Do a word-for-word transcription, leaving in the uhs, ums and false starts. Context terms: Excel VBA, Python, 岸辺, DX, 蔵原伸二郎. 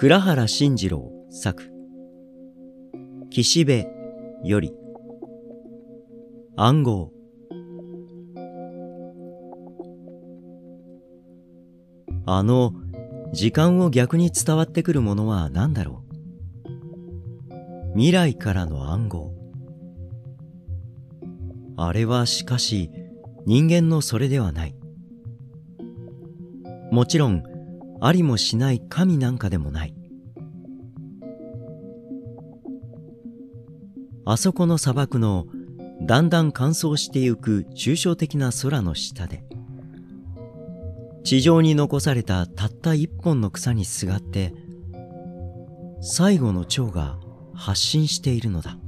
倉原進次郎作。岸辺より。暗号。あの時間を逆に伝わってくるものは何だろう。未来からの暗号。あれはしかし人間のそれではない。もちろんありもしない神なんかでもない。あそこの砂漠のだんだん乾燥してゆく抽象的な空の下で、地上に残されたたった一本の草にすがって、最後の蝶が発信しているのだ。